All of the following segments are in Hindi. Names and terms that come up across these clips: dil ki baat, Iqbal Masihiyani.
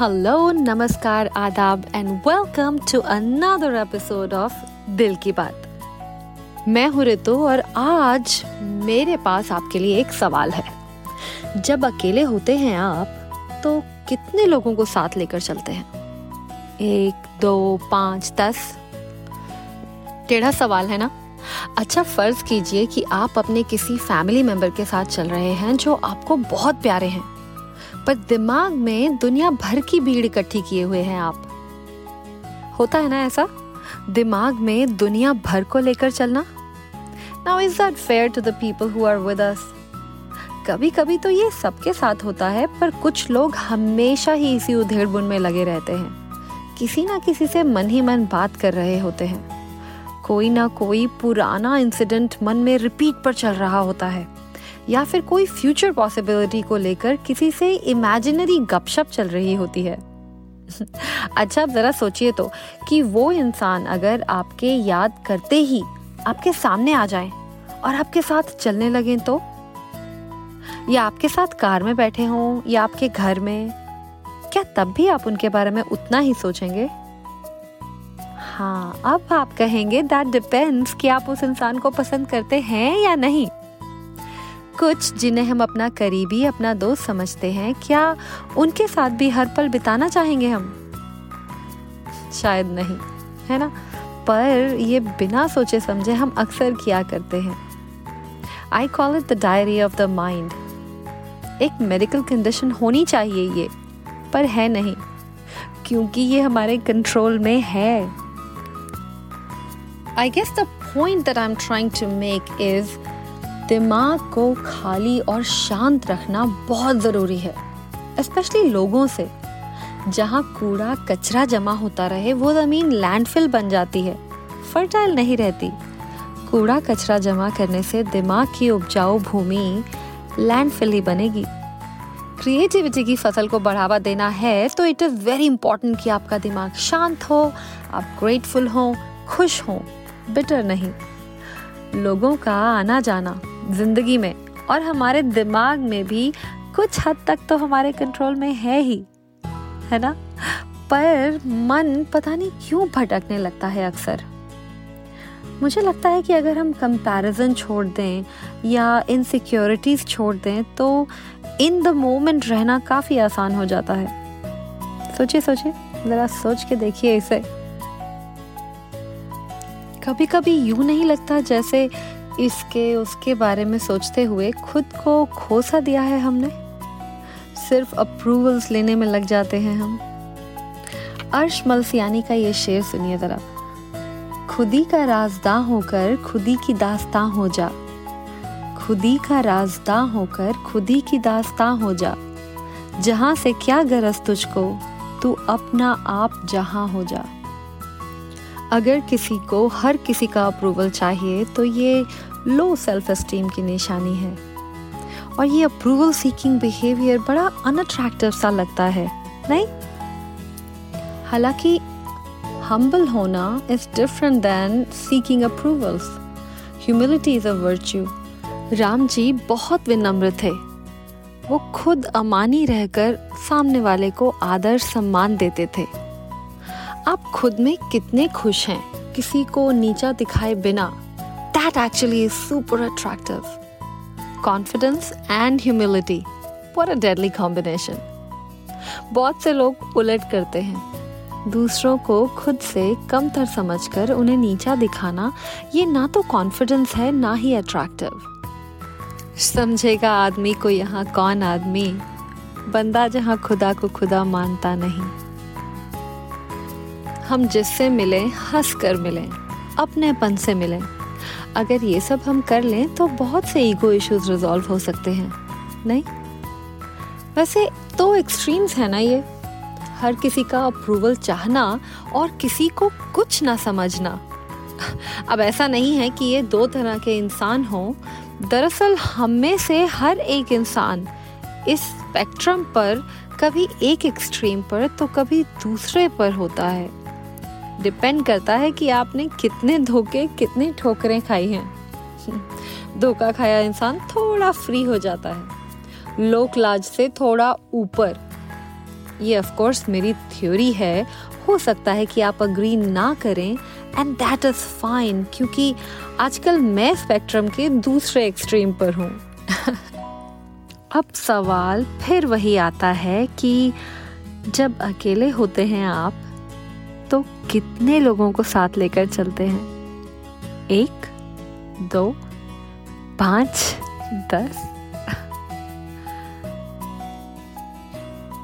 Hello, Namaskar, Adab and welcome to another episode of दिल की बात। मैं हूँ रितु और आज मेरे पास आपके लिए एक सवाल है। जब अकेले होते हैं आप तो कितने लोगों को साथ लेकर चलते हैं? 1, 2, 5, 10 टेढ़ा सवाल है ना। अच्छा, फर्ज कीजिए कि आप अपने किसी फैमिली मेंबर के साथ चल रहे हैं जो आपको बहुत प्यारे हैं, पर दिमाग में दुनिया भर की भीड़ इकट्ठी किए हुए हैं आप। होता है ना ऐसा, दिमाग में दुनिया भर को लेकर चलना। Now is that fair to the people who are with us? कभी कभी तो ये सबके साथ होता है, पर कुछ लोग हमेशा ही इसी उधेड़बुन में लगे रहते हैं। किसी ना किसी से मन ही मन बात कर रहे होते हैं। कोई ना कोई पुराना इंसिडेंट मन में रिपीट पर चल रहा होता है, या फिर कोई फ्यूचर पॉसिबिलिटी को लेकर किसी से इमेजिनरी गपशप चल रही होती है। अच्छा, आप ज़रा सोचिए तो कि वो इंसान अगर आपके याद करते ही आपके सामने आ जाए और आपके साथ चलने लगे तो, या आपके साथ कार में बैठे हों या आपके घर में, क्या तब भी आप उनके बारे में उतना ही सोचेंगे? हाँ, अब आप कहेंगे दैट डिपेंड्स कि आप उस इंसान को पसंद करते हैं या नहीं। कुछ जिन्हें हम अपना करीबी, अपना दोस्त समझते हैं, क्या उनके साथ भी हर पल बिताना चाहेंगे हम? शायद नहीं, है ना। पर ये बिना सोचे समझे हम अक्सर किया करते हैं। I call it the diary of the mind. एक मेडिकल कंडीशन होनी चाहिए ये, पर है नहीं, क्योंकि ये हमारे कंट्रोल में है। I guess the point that I'm trying to make is दिमाग को खाली और शांत रखना बहुत ज़रूरी है, especially लोगों से। जहाँ कूड़ा कचरा जमा होता रहे वो ज़मीन लैंडफिल बन जाती है, फर्टाइल नहीं रहती। कूड़ा कचरा जमा करने से दिमाग की उपजाऊ भूमि लैंडफिल ही बनेगी। क्रिएटिविटी की फसल को बढ़ावा देना है तो इट इज़ वेरी इंपॉर्टेंट कि आपका दिमाग शांत हो, आप ग्रेटफुल हों, खुश हों, बिटर नहीं। लोगों का आना जाना जिंदगी में और हमारे दिमाग में भी कुछ हद तक तो हमारे कंट्रोल में है ही, है ना। पर मन पता नहीं क्यों भटकने लगता है अक्सर। मुझे लगता है कि अगर हम कंपैरिजन छोड़ दें या इनसिक्योरिटीज़ छोड़ दें तो इन द मोमेंट रहना काफ़ी आसान हो जाता है। सोचिए ज़रा सोच के देखिए इसे। कभी कभी यूँ नहीं लगता जैसे इसके उसके बारे में सोचते हुए खुद को खोसा दिया है हमने। सिर्फ अप्रूवल्स लेने में लग जाते हैं हम। अर्श मलसियानी का ये शेर सुनिए ज़रा। खुदी का राजदां होकर खुदी की दास्तां हो जा, खुदी का राजदां होकर खुदी की दास्तां हो जा, जहाँ से क्या गरज तुझको, तू अपना आप जहाँ हो जा। अगर किसी को हर किसी का अप्रूवल चाहिए तो ये लो सेल्फ एस्टीम की निशानी है, और ये अप्रूवल सीकिंग बिहेवियर बड़ा अनअट्रैक्टिव सा लगता है, नहीं? हालांकि हम्बल होना is different than seeking approvals. Humility is a virtue. Ram ji बहुत विनम्र थे। वो खुद अमानी रहकर सामने वाले को आदर सम्मान देते थे। आप खुद में कितने खुश हैं किसी को नीचा दिखाए बिना, that actually is super attractive. Confidence and humility, what a deadly combination. बहुत से लोग उलट करते हैं, दूसरों को खुद से कमतर समझकर उन्हें नीचा दिखाना। ये ना तो कॉन्फिडेंस है ना ही अट्रैक्टिव। समझेगा आदमी को यहाँ कौन आदमी, बंदा जहाँ खुदा को खुदा मानता नहीं। हम जिससे मिलें हंस कर मिलें, अपनेपन से मिलें। अगर ये सब हम कर लें तो बहुत से ईगो इश्यूज रिजॉल्व हो सकते हैं, नहीं? वैसे तो एक्सट्रीम्स है ना ये, हर किसी का अप्रूवल चाहना और किसी को कुछ ना समझना। अब ऐसा नहीं है कि ये दो तरह के इंसान हों। दरअसल हम में से हर एक इंसान इस स्पेक्ट्रम पर कभी एक एक्सट्रीम पर तो कभी दूसरे पर होता है। डिपेंड करता है कि आपने कितने धोखे, कितनी ठोकरें खाई हैं। धोखा खाया इंसान थोड़ा फ्री हो जाता है, लोकलाज से थोड़ा ऊपर। ये ऑफ कोर्स मेरी थ्योरी है, हो सकता है कि आप अग्री ना करें एंड दैट इज़ फाइन, क्योंकि आजकल मैं स्पेक्ट्रम के दूसरे एक्सट्रीम पर हूँ। अब सवाल फिर वही आता है कि जब अकेले होते हैं आप तो कितने लोगों को साथ लेकर चलते हैं? 1, 2, 5, 10?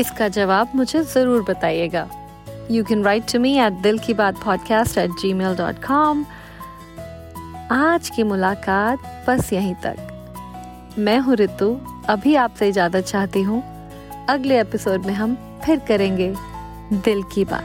इसका जवाब मुझे ज़रूर बताइएगा। You can write to me at dilkibaatpodcast@gmail.com। आज की मुलाकात बस यहीं तक। मैं हूँ ऋतु, अभी आपसे इजाज़त चाहती हूँ। अगले एपिसोड में हम फिर करेंगे दिल की बात।